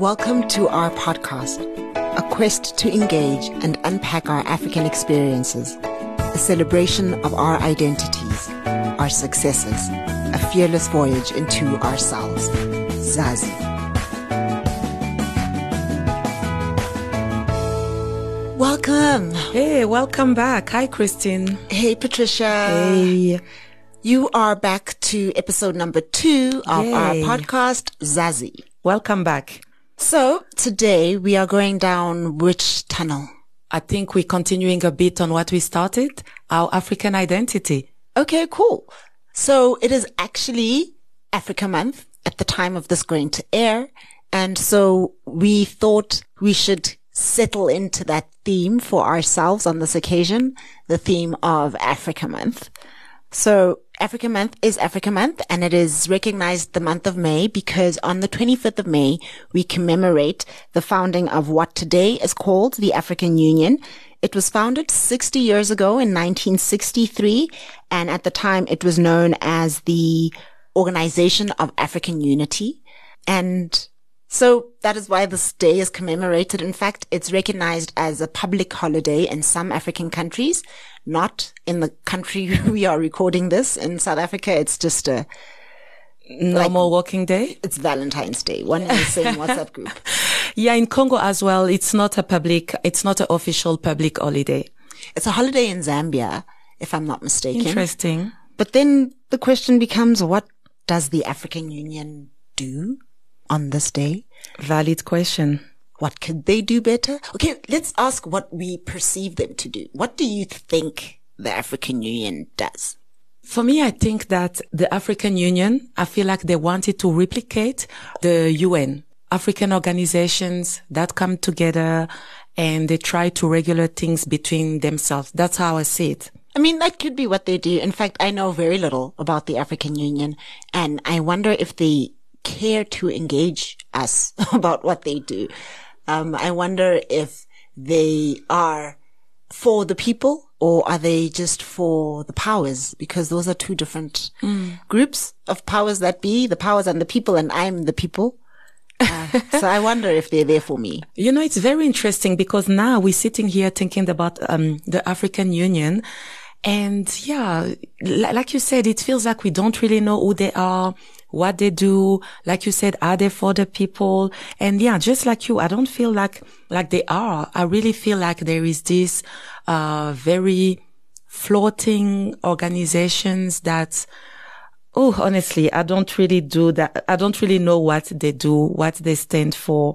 Welcome to our podcast, a quest to engage and unpack our African experiences, a celebration of our identities, our successes, a fearless voyage into ourselves. Zazi. Welcome. Hey, welcome back. Hi, Christine. Hey, Patricia. Hey. You are back to episode number 2 of our podcast, Zazi. Welcome back. So today we are going down which tunnel? I think we're continuing a bit on what we started, our African identity. Okay, cool. So it is actually Africa Month at the time of this going to air. And so we thought we should settle into that theme for ourselves on this occasion, the theme of Africa Month. So Africa Month is Africa Month, and it is recognized the month of May because on the 25th of May, we commemorate the founding of what today is called the African Union. It was founded 60 years ago in 1963, and at the time it was known as the Organization of African Unity. And so that is why this day is commemorated. In fact, it's recognized as a public holiday in some African countries, not in the country we are recording this. In South Africa, it's just a normal working day. It's Valentine's Day. One in the same WhatsApp group. Yeah, in Congo as well, it's not an official public holiday. It's a holiday in Zambia, if I'm not mistaken. Interesting. But then the question becomes, what does the African Union do on this day? Valid question. What could they do better? Okay, let's ask what we perceive them to do. What do you think the African Union does? For me, I think that the African Union, I feel like they wanted to replicate the UN. African organizations that come together and they try to regulate things between themselves. That's how I see it. I mean, that could be what they do. In fact, I know very little about the African Union, and I wonder if they care to engage us about what they do. I wonder if they are for the people or are they just for the powers? Because those are two different groups of powers that be, the powers and the people, and I'm the people. So I wonder if they're there for me. You know, it's very interesting because now we're sitting here thinking about the African Union. And yeah, like you said, it feels like we don't really know who they are, what they do. Like you said, are they for the people? And yeah, just like you, I don't feel like they are. I really feel like there is this, very floating organizations that, honestly, I don't really do that. I don't really know what they do, what they stand for.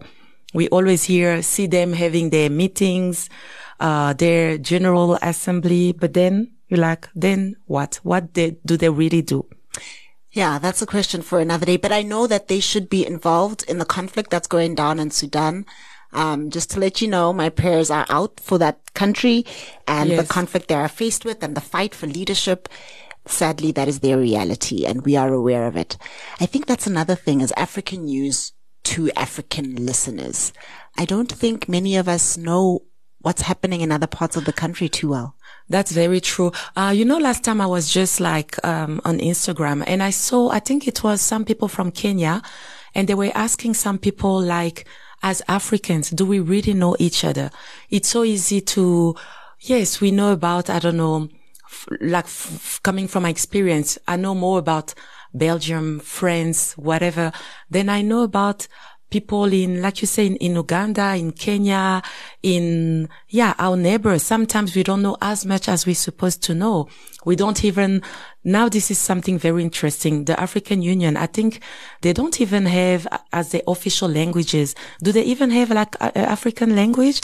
We always see them having their meetings, their general assembly, but then you're like, then what? What do they really do? Yeah, that's a question for another day. But I know that they should be involved in the conflict that's going down in Sudan. Just to let you know, my prayers are out for that country and the conflict they are faced with and the fight for leadership. Sadly, that is their reality and we are aware of it. I think that's another thing is African news to African listeners. I don't think many of us know what's happening in other parts of the country too well. That's very true. Last time I was just on Instagram and I saw, I think it was some people from Kenya and they were asking some people as Africans, do we really know each other? It's so easy to, yes, we know about, I don't know, coming from my experience, I know more about Belgium, France, whatever, than I know about people in, like you say, in Uganda, in Kenya, our neighbors. Sometimes we don't know as much as we're supposed to know. We don't even, now this is something very interesting. The African Union, I think they don't even have as their official languages. Do they even have African language?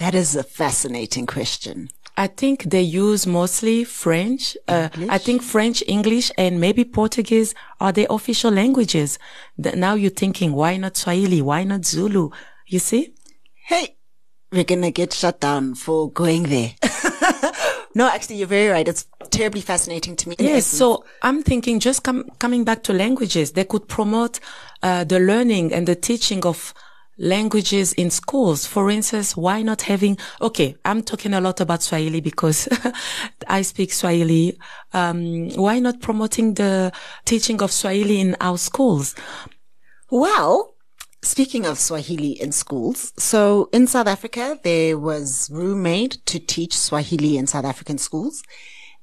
That is a fascinating question. I think they use mostly French. I think French, English, and maybe Portuguese are their official languages. Now you're thinking, why not Swahili? Why not Zulu? You see? Hey, we're going to get shut down for going there. No, actually, you're very right. It's terribly fascinating to me. Yes, so I'm thinking just coming back to languages, they could promote the learning and the teaching of languages in schools. For instance, why not having, I'm talking a lot about Swahili because I speak Swahili. Why not promoting the teaching of Swahili in our schools? Well, Speaking of Swahili in schools, so in South Africa, there was room made to teach Swahili in South African schools.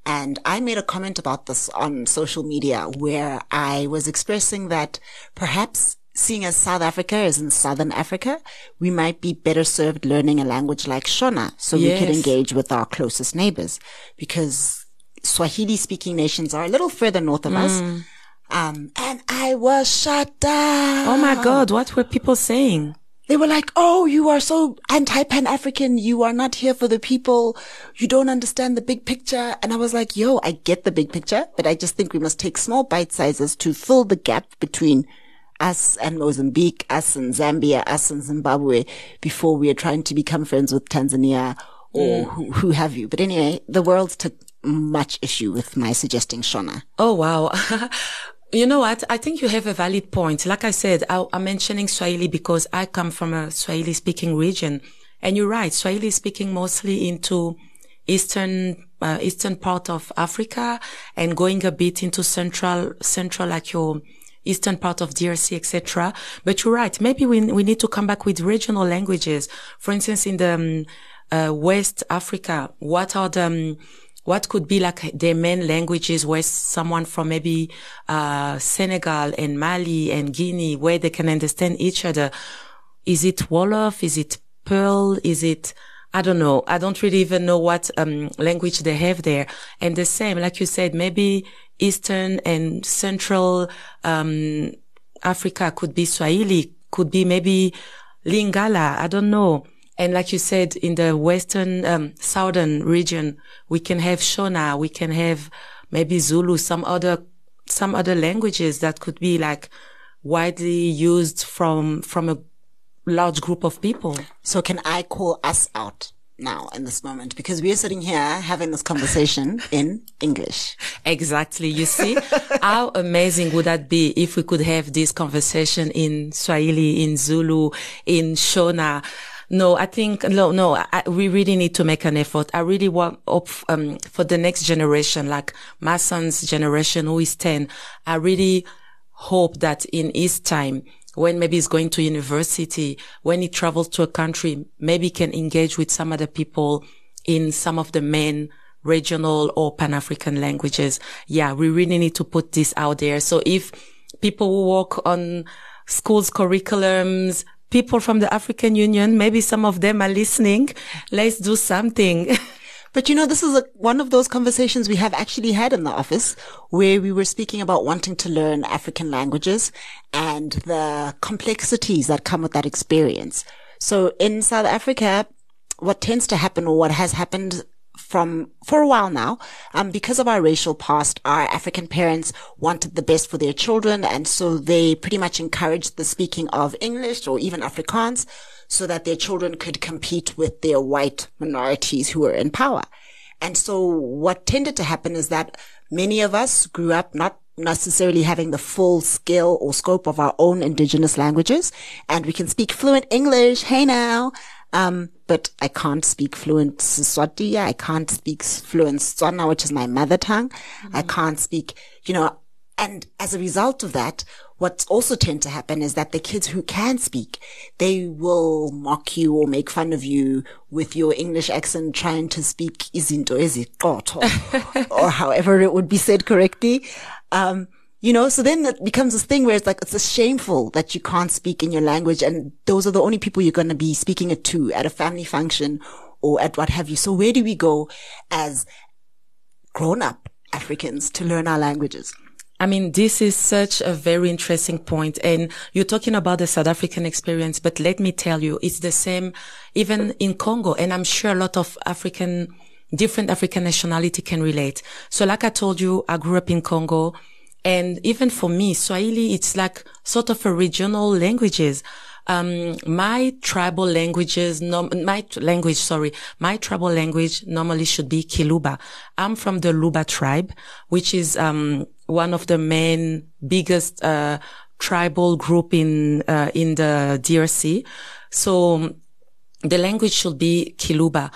And I made a comment about this on social media where I was expressing that perhaps seeing as South Africa is in Southern Africa, we might be better served learning a language like Shona so we could engage with our closest neighbors, because Swahili speaking nations are a little further north of us. And I was shut down. Oh my God, what were people saying? They were like, oh, you are so anti-Pan-African. You are not here for the people. You don't understand the big picture. And I was like, yo, I get the big picture, but I just think we must take small bite sizes to fill the gap between us and Mozambique, us and Zambia, us and Zimbabwe, before we are trying to become friends with Tanzania or who have you. But anyway, the world took much issue with my suggesting Shona. Oh, wow. You know what? I think you have a valid point. Like I said, I'm mentioning Swahili because I come from a Swahili speaking region. And you're right. Swahili is speaking mostly into eastern part of Africa and going a bit into central, like your eastern part of DRC, etc. But you're right. Maybe we need to come back with regional languages. For instance, in the West Africa, what could be like their main languages where someone from maybe Senegal and Mali and Guinea, where they can understand each other? Is it Wolof? Is it Pearl? Is it, I don't know. I don't really even know what language they have there. And the same, like you said, maybe Eastern and Central Africa could be Swahili, could be maybe Lingala, I don't know. And like you said, in the Western, Southern region, we can have Shona, we can have maybe Zulu, some other languages that could be like widely used from a large group of people. So can I call us out now in this moment? Because we are sitting here having this conversation in English. Exactly. You see, how amazing would that be if we could have this conversation in Swahili, in Zulu, in Shona? No, I think, we really need to make an effort. I really want, for the next generation, like my son's generation who is 10, I really hope that in his time, when maybe he's going to university, when he travels to a country, maybe he can engage with some other people in some of the main regional or Pan-African languages. Yeah, we really need to put this out there. So if people who work on schools' curriculums, people from the African Union, maybe some of them are listening. Let's do something. But you know, this is one of those conversations we have actually had in the office where we were speaking about wanting to learn African languages and the complexities that come with that experience. So in South Africa, what tends to happen or what has happened for a while now, because of our racial past, our African parents wanted the best for their children. And so they pretty much encouraged the speaking of English or even Afrikaans so that their children could compete with their white minorities who were in power. And so what tended to happen is that many of us grew up not necessarily having the full scale or scope of our own indigenous languages. And we can speak fluent English. Hey now. But I can't speak fluent Siswati. I can't speak fluent Tswana, which is my mother tongue. Mm-hmm. I can't speak, and as a result of that, what's also tend to happen is that the kids who can speak, they will mock you or make fun of you with your English accent trying to speak izinto eziqotho or however it would be said correctly. So then it becomes this thing where it's like, it's shameful that you can't speak in your language. And those are the only people you're going to be speaking it to at a family function or at what have you. So where do we go as grown up Africans to learn our languages? I mean, this is such a very interesting point. And you're talking about the South African experience, but let me tell you, it's the same even in Congo. And I'm sure a lot of different African nationality can relate. So like I told you, I grew up in Congo. And even for me, Swahili, it's like sort of a regional languages. My tribal language normally should be Kiluba. I'm from the Luba tribe, which is, one of the main biggest, tribal group in the DRC. So the language should be Kiluba.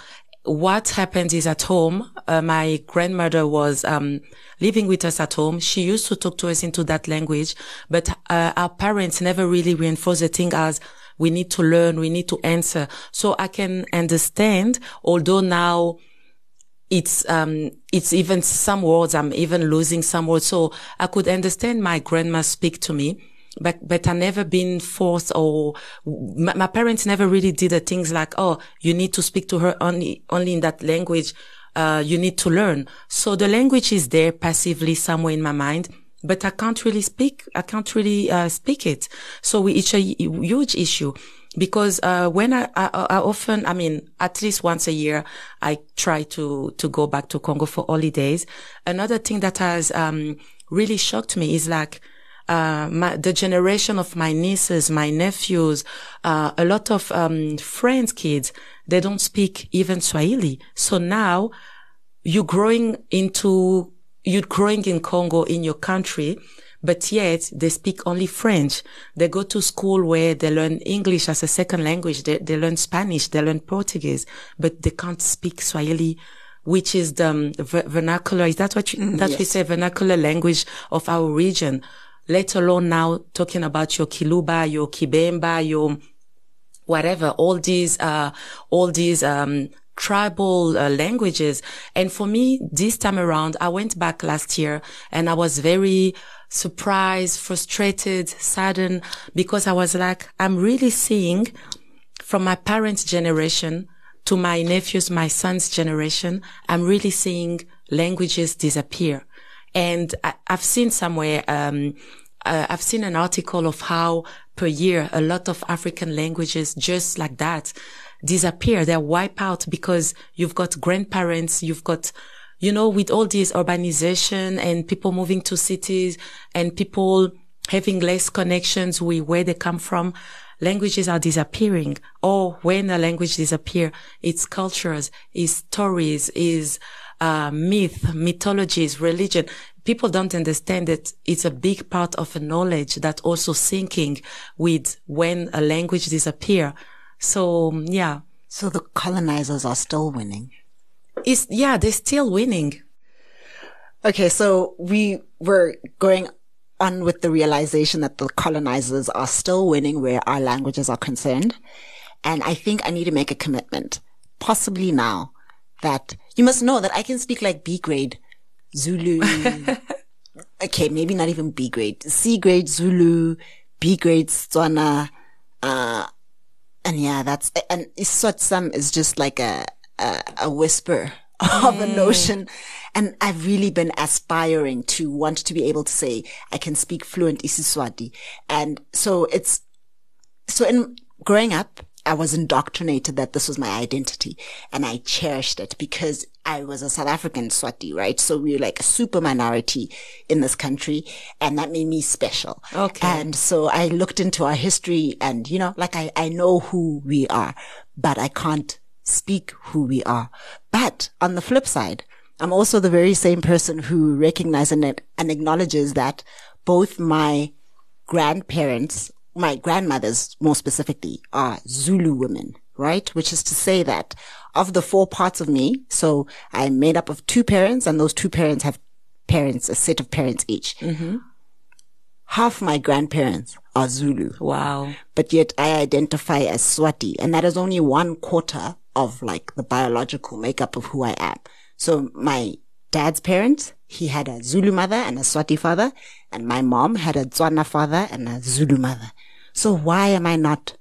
What happened is at home, my grandmother was living with us at home. She used to talk to us into that language, but our parents never really reinforced the thing as we need to learn, we need to answer. So I can understand, although now it's even some words, I'm even losing some words. So I could understand my grandma speak to me. But I never been forced, or my parents never really did the things like, oh, you need to speak to her only in that language. You need to learn. So the language is there passively somewhere in my mind, but I can't really speak. I can't really speak it. So it's a huge issue because when I often, I mean, at least once a year, I try to go back to Congo for holidays. Another thing that has really shocked me is like, the generation of my nieces, my nephews, a lot of friends' kids, they don't speak even Swahili. So now you're growing in Congo, in your country, but yet they speak only French. They go to school where they learn English as a second language. They learn Spanish, they learn Portuguese, but they can't speak Swahili, which is the vernacular. Is that what we say, vernacular language of our region? Let alone now talking about your Kiluba, your Kibemba, your whatever, all these tribal languages. And for me, this time around, I went back last year and I was very surprised, frustrated, saddened, because I was like, I'm really seeing from my parents' generation to my nephews, my son's generation, I'm really seeing languages disappear. And I've seen somewhere, I've seen an article of how per year a lot of African languages just like that disappear. They're wiped out because you've got grandparents, you've got, you know, with all this urbanization and people moving to cities and people having less connections with where they come from, languages are disappearing. Or when a language disappears, it's cultures, it's stories, is mythologies, religion. People don't understand that it's a big part of a knowledge that also sinking with when a language disappear. So, yeah. So the colonizers are still winning. They're still winning. Okay. So we were going on with the realization that the colonizers are still winning where our languages are concerned. And I think I need to make a commitment, possibly now, that you must know that I can speak like B grade Zulu. Okay, maybe not even B grade. C grade Zulu, B grade Tswana. And yeah, that's, and Isotsham is just like a whisper of a notion. And I've really been aspiring to want to be able to say, I can speak fluent isiSwati. And so in growing up, I was indoctrinated that this was my identity, and I cherished it because I was a South African Swati, right? So we were like a super minority in this country, and that made me special. Okay. And so I looked into our history and, you know, like I know who we are, but I can't speak who we are. But on the flip side, I'm also the very same person who recognizes and acknowledges that both my grandparents, my grandmothers more specifically, are Zulu women, right? Which is to say that of the four parts of me, so I'm made up of two parents, and those two parents have parents, a set of parents each. Mm-hmm. Half my grandparents are Zulu. Wow. But yet I identify as Swati, and that is only one quarter of like the biological makeup of who I am. So my dad's parents, he had a Zulu mother and a Swati father, and my mom had a Tswana father and a Zulu mother. So why am I not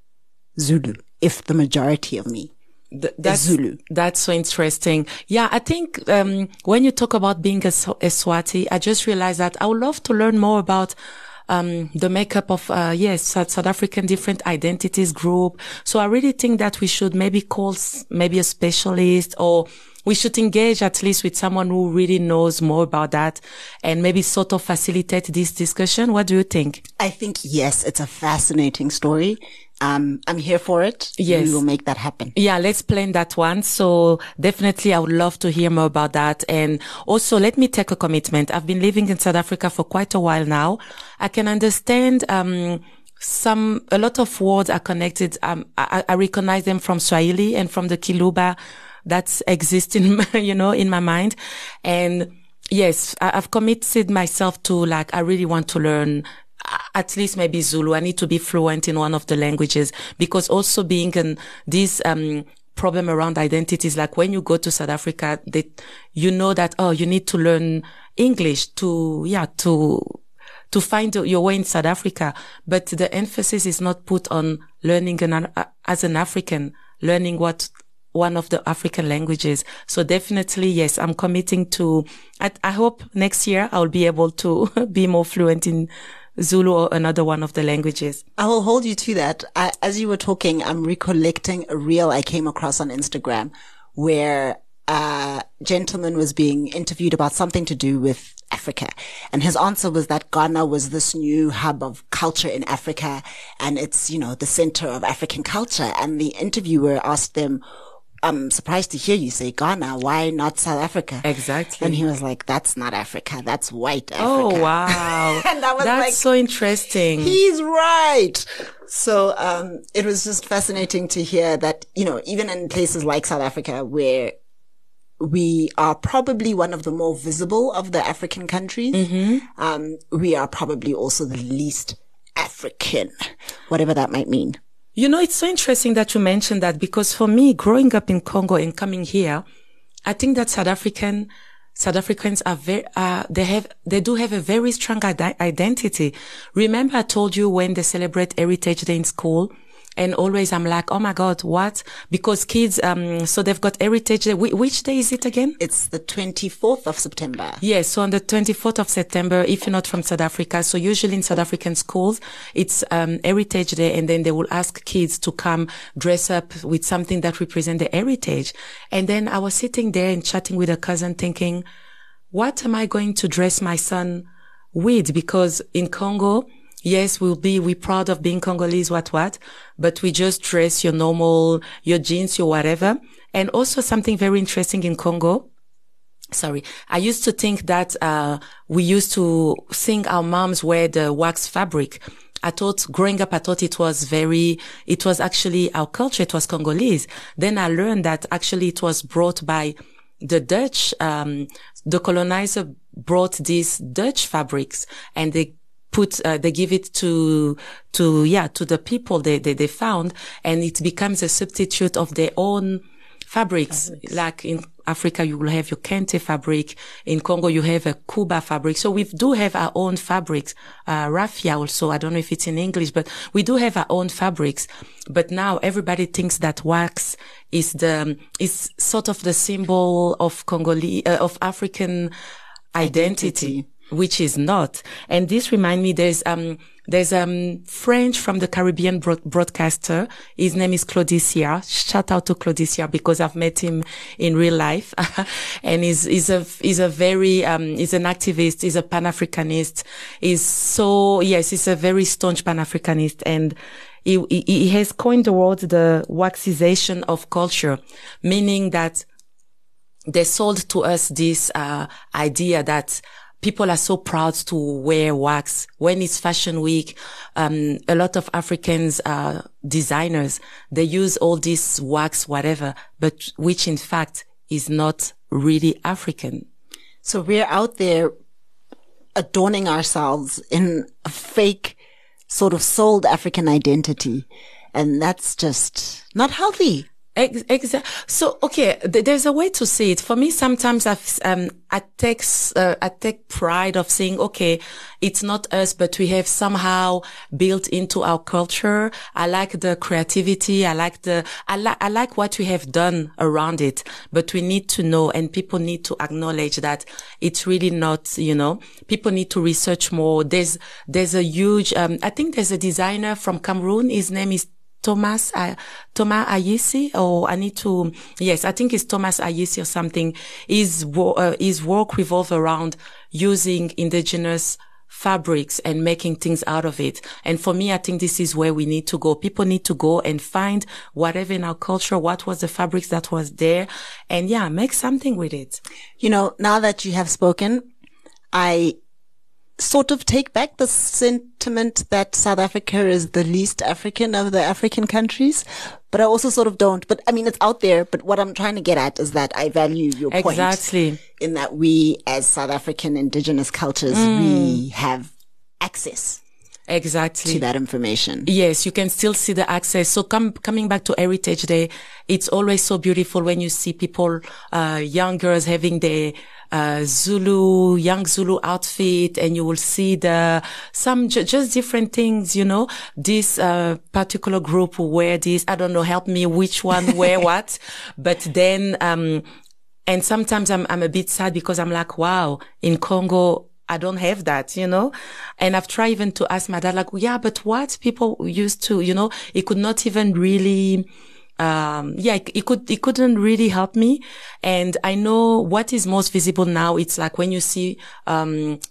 Zulu if the majority of me is Zulu? That's so interesting. Yeah, I think when you talk about being a Swati, I just realized that I would love to learn more about the makeup of South African different identities group. So I really think that we should maybe call maybe a specialist, or we should engage at least with someone who really knows more about that and maybe sort of facilitate this discussion. What do you think? I think, yes, it's a fascinating story. I'm here for it. Yes. We will make that happen. Yeah, let's plan that one. So definitely I would love to hear more about that. And also let me take a commitment. I've been living in South Africa for quite a while now. I can understand, a lot of words are connected. I recognize them from Swahili and from the Kiluba that exists in, you know, in my mind. And yes, I've committed myself to, like, I really want to learn at least maybe Zulu. I need to be fluent in one of the languages, because also being in this problem around identities, like when you go to South Africa, they, you know that, oh, you need to learn English to find your way in South Africa. But the emphasis is not put on learning as an African, learning what one of the African languages. So definitely, yes, I'm committing to, I hope next year I'll be able to be more fluent in Zulu or another one of the languages. I will hold you to that. As you were talking, I'm recollecting a reel I came across on Instagram where a gentleman was being interviewed about something to do with Africa. And his answer was that Ghana was this new hub of culture in Africa, and it's, you know, the center of African culture. And the interviewer asked them, I'm surprised to hear you say Ghana. Why not South Africa? Exactly. And he was like, that's not Africa. That's white Africa. Oh, wow. And that was that's so interesting. He's right. So, it was just fascinating to hear that, you know, even in places like South Africa, where we are probably one of the more visible of the African countries, mm-hmm. We are probably also the least African, whatever that might mean. You know, it's so interesting that you mentioned that, because for me, growing up in Congo and coming here, I think that South Africans are very, they do have a very strong identity. Remember I told you when they celebrate Heritage Day in school, and always I'm like, oh my God, what? Because kids, so they've got Heritage Day. Which day is it again? It's the 24th of September. Yes. Yeah, so on the 24th of September, if you're not from South Africa, so usually in South African schools, it's, Heritage Day, and then they will ask kids to come dress up with something that represents their heritage. And then I was sitting there and chatting with a cousin thinking, what am I going to dress my son with? Because in Congo, yes, we're proud of being Congolese, what, but we just dress your normal, your jeans, your whatever. And also something very interesting in Congo. Sorry. I used to think that, we used to sing our moms wear the wax fabric. Growing up, I thought it was actually our culture. It was Congolese. Then I learned that actually it was brought by the Dutch, the colonizer brought these Dutch fabrics, and they give it to the people they found, and it becomes a substitute of their own fabrics. Like in Africa, you will have your Kente fabric. In Congo, you have a Kuba fabric. So we do have our own fabrics. Raffia also, I don't know if it's in English, but we do have our own fabrics. But now everybody thinks that wax is sort of the symbol of Congolese, of African identity. Which is not. And this reminds me, there's French from the Caribbean broadcaster. His name is Claudicia. Shout out to Claudicia, because I've met him in real life. And he's an activist. He's a Pan-Africanist. He's a very staunch Pan-Africanist. And he has coined the word the waxization of culture, meaning that they sold to us this, idea that people are so proud to wear wax. When it's fashion week, a lot of Africans, designers, they use all this wax, whatever, but which in fact is not really African. So we're out there adorning ourselves in a fake sort of sold African identity. And that's just not healthy. Exactly. So, okay, there's a way to see it. For me, sometimes I take pride of saying, okay, it's not us, but we have somehow built into our culture. I like the creativity. I like what we have done around it, but we need to know, and people need to acknowledge that it's really not, you know, people need to research more. There's a huge, I think there's a designer from Cameroon. His name is Thomas Ayisi, I think it's Thomas Ayisi or something. His work revolves around using indigenous fabrics and making things out of it. And for me, I think this is where we need to go. People need to go and find whatever in our culture, what was the fabrics that was there, and yeah, make something with it. You know, now that you have spoken, I sort of take back the sentiment that South Africa is the least African of the African countries, but I also sort of don't. But I mean, it's out there. But what I'm trying to get at is that I value your point. Exactly. In that we, as South African indigenous cultures, we have access. Exactly. To that information. Yes, you can still see the access. So coming back to Heritage Day, it's always so beautiful when you see people, young girls having their young Zulu outfit, and you will see just different things, you know. This particular group will wear this. I don't know, help me which one wear what. But then, and sometimes I'm a bit sad because I'm like, wow, in Congo, I don't have that, you know. And I've tried even to ask my dad, like, yeah, but what people used to, you know, it could not even really, it couldn't really help me. And I know what is most visible now. It's like when you see,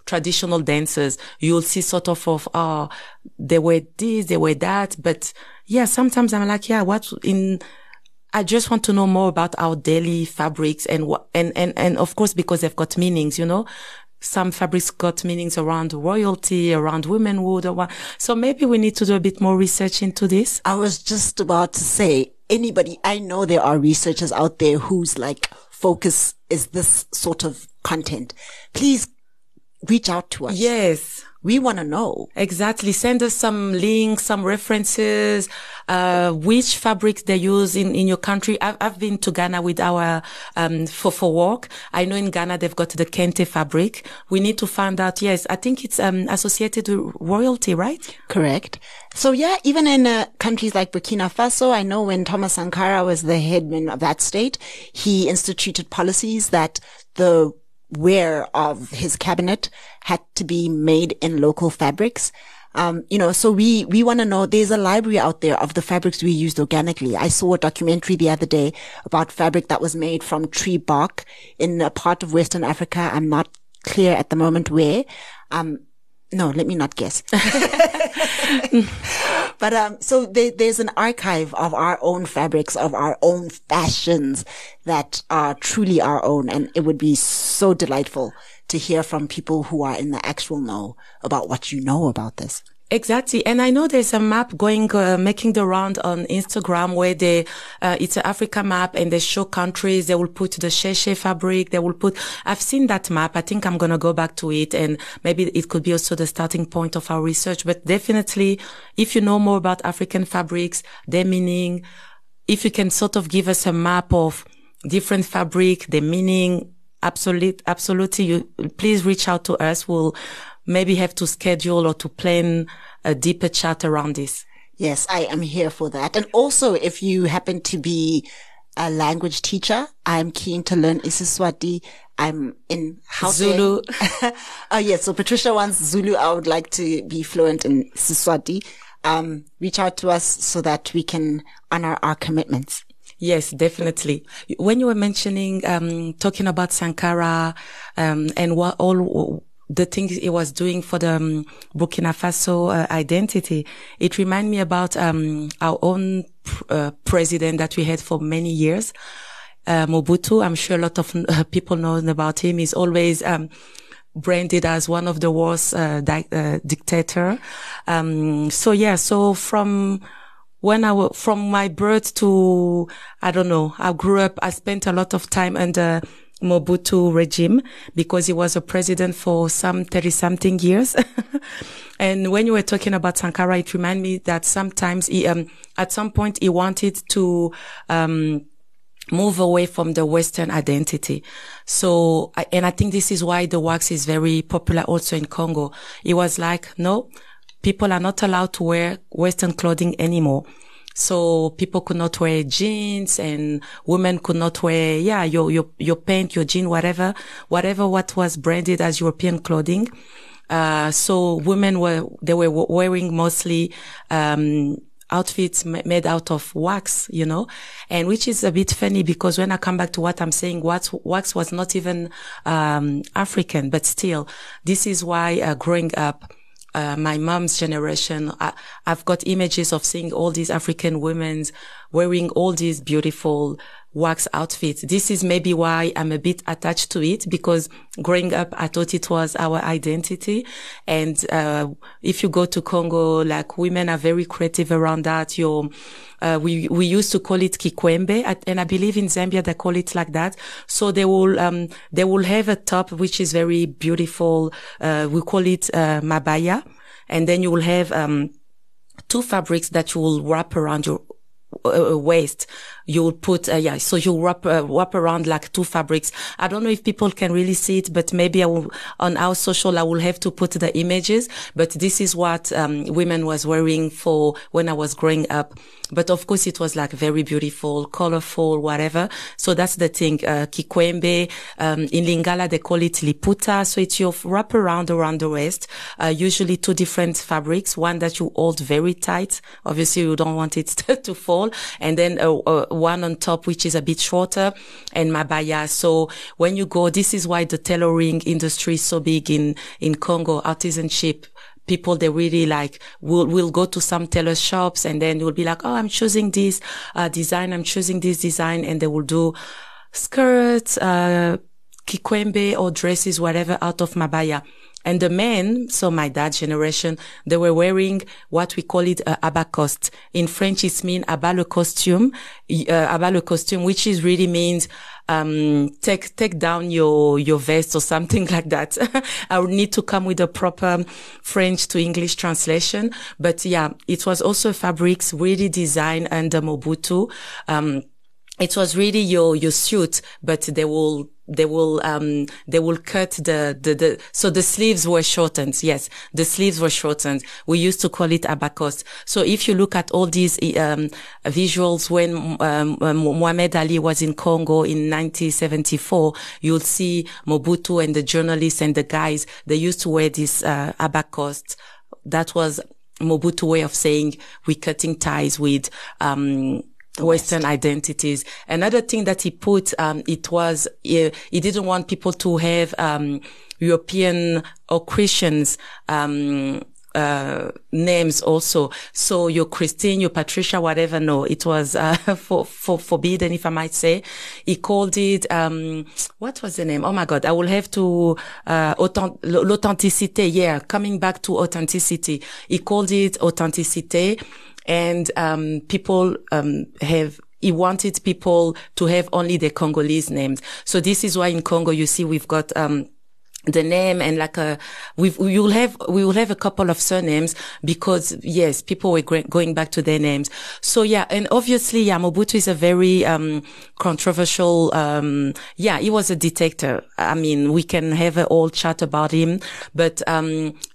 traditional dancers, you'll see sort of, oh, they were this, they were that. But yeah, sometimes I'm like, yeah, I just want to know more about our daily fabrics and of course, because they've got meanings, you know. Some fabrics got meanings around royalty, around womanhood. So maybe we need to do a bit more research into this. I was just about to say, I know there are researchers out there whose like focus is this sort of content. Please reach out to us. Yes. We want to know. Exactly. Send us some links, some references, which fabrics they use in your country. I've been to Ghana with our, for work. I know in Ghana they've got the Kente fabric. We need to find out. Yes. I think it's, associated with royalty, right? Correct. So yeah, even in countries like Burkina Faso, I know when Thomas Sankara was the headman of that state, he instituted policies that the wear of his cabinet had to be made in local fabrics. You know, so we want to know, there's a library out there of the fabrics we used organically. I saw a documentary the other day about fabric that was made from tree bark in a part of Western Africa. I'm not clear at the moment where. No, let me not guess. But, so there's an archive of our own fabrics, of our own fashions that are truly our own. And it would be so delightful to hear from people who are in the actual know about what you know about this. Exactly. And I know there's a map going, making the round on Instagram where it's an Africa map and they show countries. They will put the Sheshe fabric. I've seen that map. I think I'm going to go back to it, and maybe it could be also the starting point of our research. But definitely, if you know more about African fabrics, their meaning, if you can sort of give us a map of different fabric, their meaning, absolutely, please reach out to us. We'll maybe have to schedule or to plan a deeper chat around this. Yes, I am here for that. And also, if you happen to be a language teacher, I'm keen to learn isiSwati. I'm in Zulu. Oh, yes. So Patricia wants Zulu. I would like to be fluent in isiSwati. Reach out to us so that we can honor our commitments. Yes, definitely. When you were mentioning, talking about Sankara, and what all the things it was doing for the Burkina Faso identity, it reminded me about our own president that we had for many years, Mobutu. I'm sure a lot of people know about him. He's always branded as one of the worst dictator. So from from my birth to, I don't know, I grew up, I spent a lot of time under Mobutu regime because he was a president for some 30-something years. And when you were talking about Sankara, it reminded me that sometimes he, at some point he wanted to, move away from the Western identity. So, and I think this is why the wax is very popular also in Congo. It was like, no, people are not allowed to wear Western clothing anymore. So people could not wear jeans, and women could not wear, your pant, your jean, whatever what was branded as European clothing. So women were wearing mostly, outfits made out of wax, you know, and which is a bit funny because when I come back to what I'm saying, wax was not even, African, but still, this is why, growing up, my mom's generation, I've got images of seeing all these African women wearing all these beautiful wax outfit. This is maybe why I'm a bit attached to it, because growing up, I thought it was our identity. And if you go to Congo, like, women are very creative around that. We used to call it kikwembe, and I believe in Zambia they call it like that. So they will have a top which is very beautiful. We call it mabaya, and then you will have two fabrics that you will wrap around your waist. You will put so you wrap around like two fabrics. I don't know if people can really see it, but maybe I will, on our social, I will have to put the images. But this is what women was wearing for when I was growing up. But of course, it was like very beautiful, colorful, whatever. So that's the thing. Kikwembe, in Lingala they call it liputa. So it's your wrap around the waist. Usually two different fabrics. One that you hold very tight. Obviously, you don't want it to fall. And then one on top, which is a bit shorter, and mabaya. So when you go, this is why the tailoring industry is so big in Congo, artisanship. People, they really like, will go to some tailor shops, and then you'll be like, oh, I'm choosing this design. I'm choosing this design. And they will do skirts, kikwembe or dresses, whatever, out of mabaya. And the men, so my dad's generation, they were wearing what we call it abacost. In French, it means abat le costume, which is really means take down your vest or something like that. I would need to come with a proper French to English translation. But yeah, it was also fabrics really designed under Mobutu. It was really your suit, but they will cut the so the sleeves were shortened. Yes, the sleeves were shortened. We used to call it abacost. So if you look at all these visuals when Muhammad Ali was in Congo in 1974, you'll see Mobutu and the journalists and the guys, they used to wear this abacost. That was Mobutu way of saying we're cutting ties with Western identities. Another thing that he put, it was, he didn't want people to have European or Christians names also. So your Christine, your Patricia, whatever. No, it was forbidden, if I might say. He called it what was the name? Oh my God, I will have to l'authenticité. Yeah, coming back to authenticity. He called it authenticité. And people he wanted people to have only the Congolese names. So this is why in Congo you see we've got the name, and like we will have a couple of surnames, because yes, people were going back to their names. So yeah, and obviously Mobutu is a very controversial. He was a dictator. I mean, we can have an old chat about him, but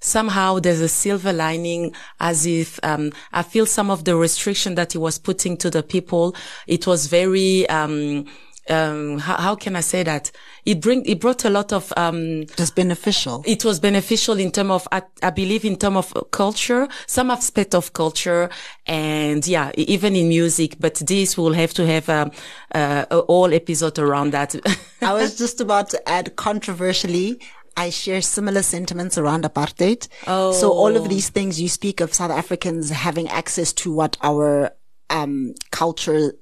somehow there's a silver lining, as if I feel some of the restriction that he was putting to the people, it was very. How can I say that? It brought a lot of, just beneficial. It was beneficial in terms of, I believe in terms of culture, some aspect of culture, and yeah, even in music, but this we'll have to have, a whole episode around that. I was just about to add, controversially, I share similar sentiments around apartheid. Oh. So all of these things you speak of, South Africans having access to what our, culture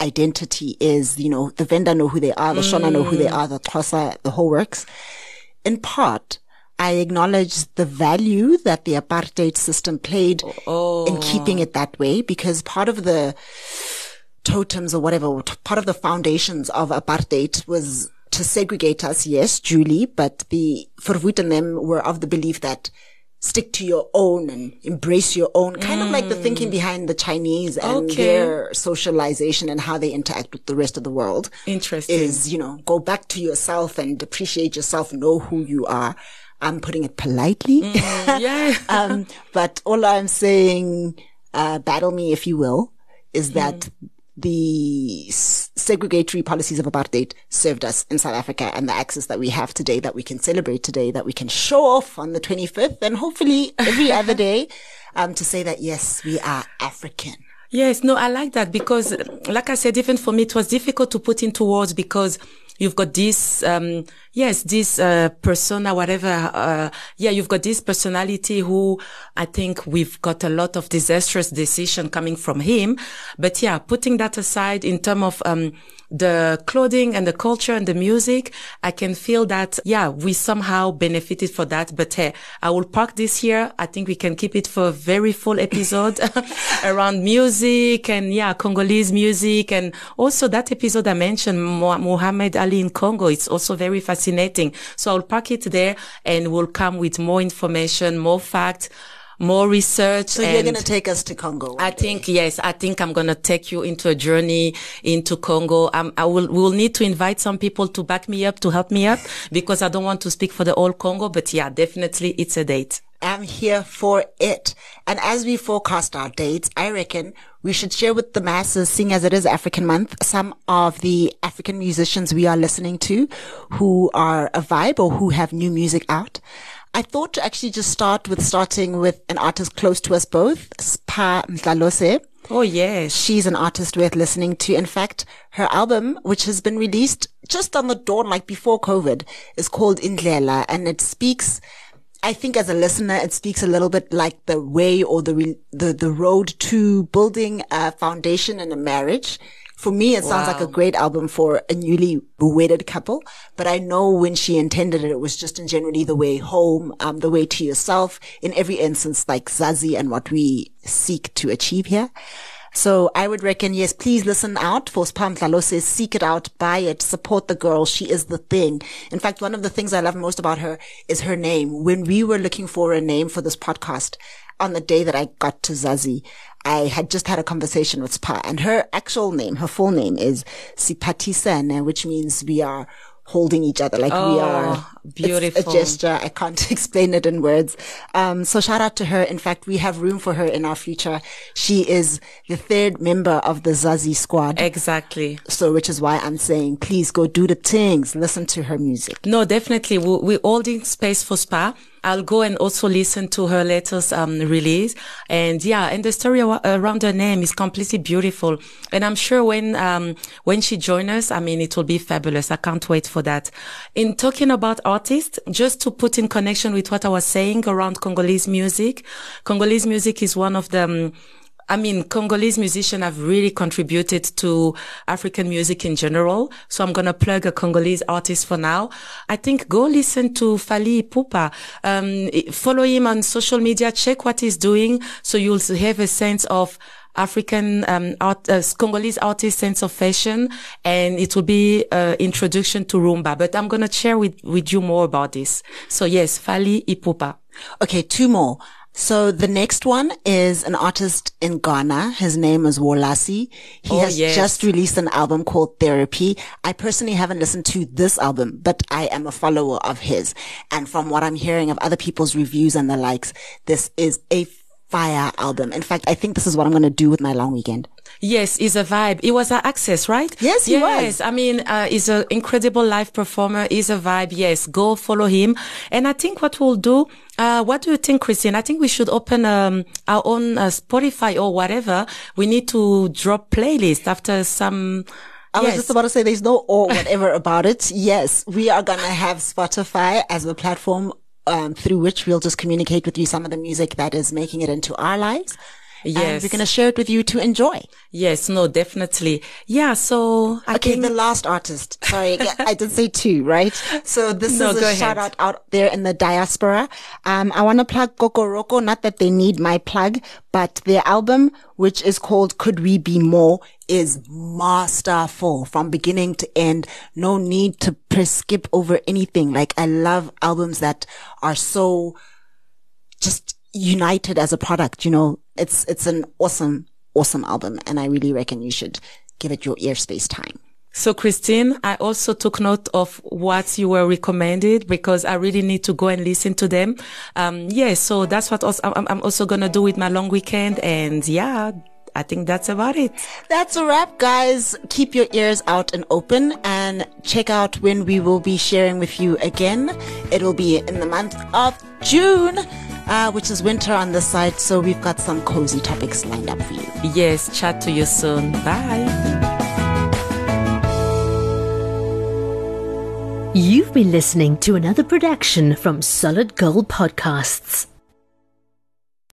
identity is, you know, the Venda know who they are, the Shona know who they are, the Xhosa, the whole works. In part, I acknowledge the value that the apartheid system played in keeping it that way, because part of the totems or whatever, part of the foundations of apartheid was to segregate us, yes, duly, but the Verwoedenem were of the belief that stick to your own and embrace your own, kind of like the thinking behind the Chinese and their socialization and how they interact with the rest of the world. Interesting. Is, you know, go back to yourself and appreciate yourself, know who you are. I'm putting it politely. But all I'm saying, battle me if you will, is that the segregatory policies of apartheid served us in South Africa, and the access that we have today, that we can celebrate today, that we can show off on the 25th and hopefully every other day, to say that, yes, we are African. Yes, no, I like that, because like I said, even for me, it was difficult to put into words, because you've got this yes, this persona, whatever, you've got this personality who, I think we've got a lot of disastrous decision coming from him. But yeah, putting that aside, in terms of the clothing and the culture and the music, I can feel that, yeah, we somehow benefited for that. But hey, I will park this here. I think we can keep it for a very full episode around music and, yeah, Congolese music. And also that episode I mentioned, Muhammad Ali in Congo, it's also very fascinating. So I'll park it there and we'll come with more information, more facts, more research. So you're going to take us to Congo. I think I'm going to take you into a journey into Congo. We'll need to invite some people to back me up, to help me up, because I don't want to speak for the whole Congo. But yeah, definitely it's a date. I'm here for it. And as we forecast our dates, I reckon we should share with the masses, seeing as it is African Month, some of the African musicians we are listening to who are a vibe or who have new music out. I thought to actually just start with an artist close to us both, Spa Mthalose. Oh, yes. She's an artist worth listening to. In fact, her album, which has been released just on the dawn, like before COVID, is called Indlela. And it speaks, I think as a listener, it speaks a little bit like the way or the road to building a foundation in a marriage. For me, it sounds like a great album for a newly wedded couple, but I know when she intended it, it was just in generally the way home, the way to yourself, in every instance, like Zazi and what we seek to achieve here. So I would reckon, yes, please listen out for Spa Mthalose, seek it out, buy it, support the girl. She is the thing. In fact, one of the things I love most about her is her name. When we were looking for a name for this podcast, on the day that I got to Zazi, I had just had a conversation with Spa, and her actual name, her full name is Sipatisane, which means we are holding each other. Like we are. Beautiful. It's a gesture. I can't explain it in words. So shout out to her. In fact, we have room for her in our future. She is the third member of the Zazi squad. Exactly. So, which is why I'm saying, please go do the things. Listen to her music. No, definitely. We're holding space for Spa. I'll go and also listen to her latest release. And yeah, and the story around her name is completely beautiful. And I'm sure when she joins us, I mean, it will be fabulous. I can't wait for that. In talking about artists, just to put in connection with what I was saying around Congolese music is one of the Congolese musicians have really contributed to African music in general. So I'm going to plug a Congolese artist for now. I think go listen to Fally Ipupa. Follow him on social media. Check what he's doing. So you'll have a sense of African Congolese artist sense of fashion, and it will be introduction to Roomba. But I'm going to share with you more about this. So yes, Fally Ipupa. Okay, two more. So the next one is an artist in Ghana. His name is Wolasi. He has just released an album called Therapy. I personally haven't listened to this album, but I am a follower of his. And from what I'm hearing of other people's reviews and the likes, this is a fire album. In fact, I think this is what I'm going to do with my long weekend. Yes, it's a vibe. It was at Access, right? Yes, he was. I mean, he's an incredible live performer. He's a vibe. Yes, go follow him. And I think what we'll do, what do you think, Christine? I think we should open our own Spotify or whatever. We need to drop playlist after some... I was just about to say there's no or whatever about it. Yes, we are going to have Spotify as a platform through which we'll just communicate with you some of the music that is making it into our lives. Yes. And we're going to share it with you to enjoy. Yes, no, definitely. Yeah, so I think... the last artist. Sorry, I did say two, right? So this is a shout out there in the diaspora. I want to plug Kokoroko, not that they need my plug, but their album, which is called Could We Be More, is masterful from beginning to end. No need to skip over anything. Like, I love albums that are so just united as a product, you know. It's an awesome, awesome album, and I really reckon you should give it your ear space time. So, Christine, I also took note of what you were recommended because I really need to go and listen to them. So that's what I'm also going to do with my long weekend, and yeah, I think that's about it. That's a wrap, guys. Keep your ears out and open, and check out when we will be sharing with you again. It'll be in the month of June. Which is winter on this side, so we've got some cozy topics lined up for you. Yes, chat to you soon. Bye. You've been listening to another production from Solid Gold Podcasts.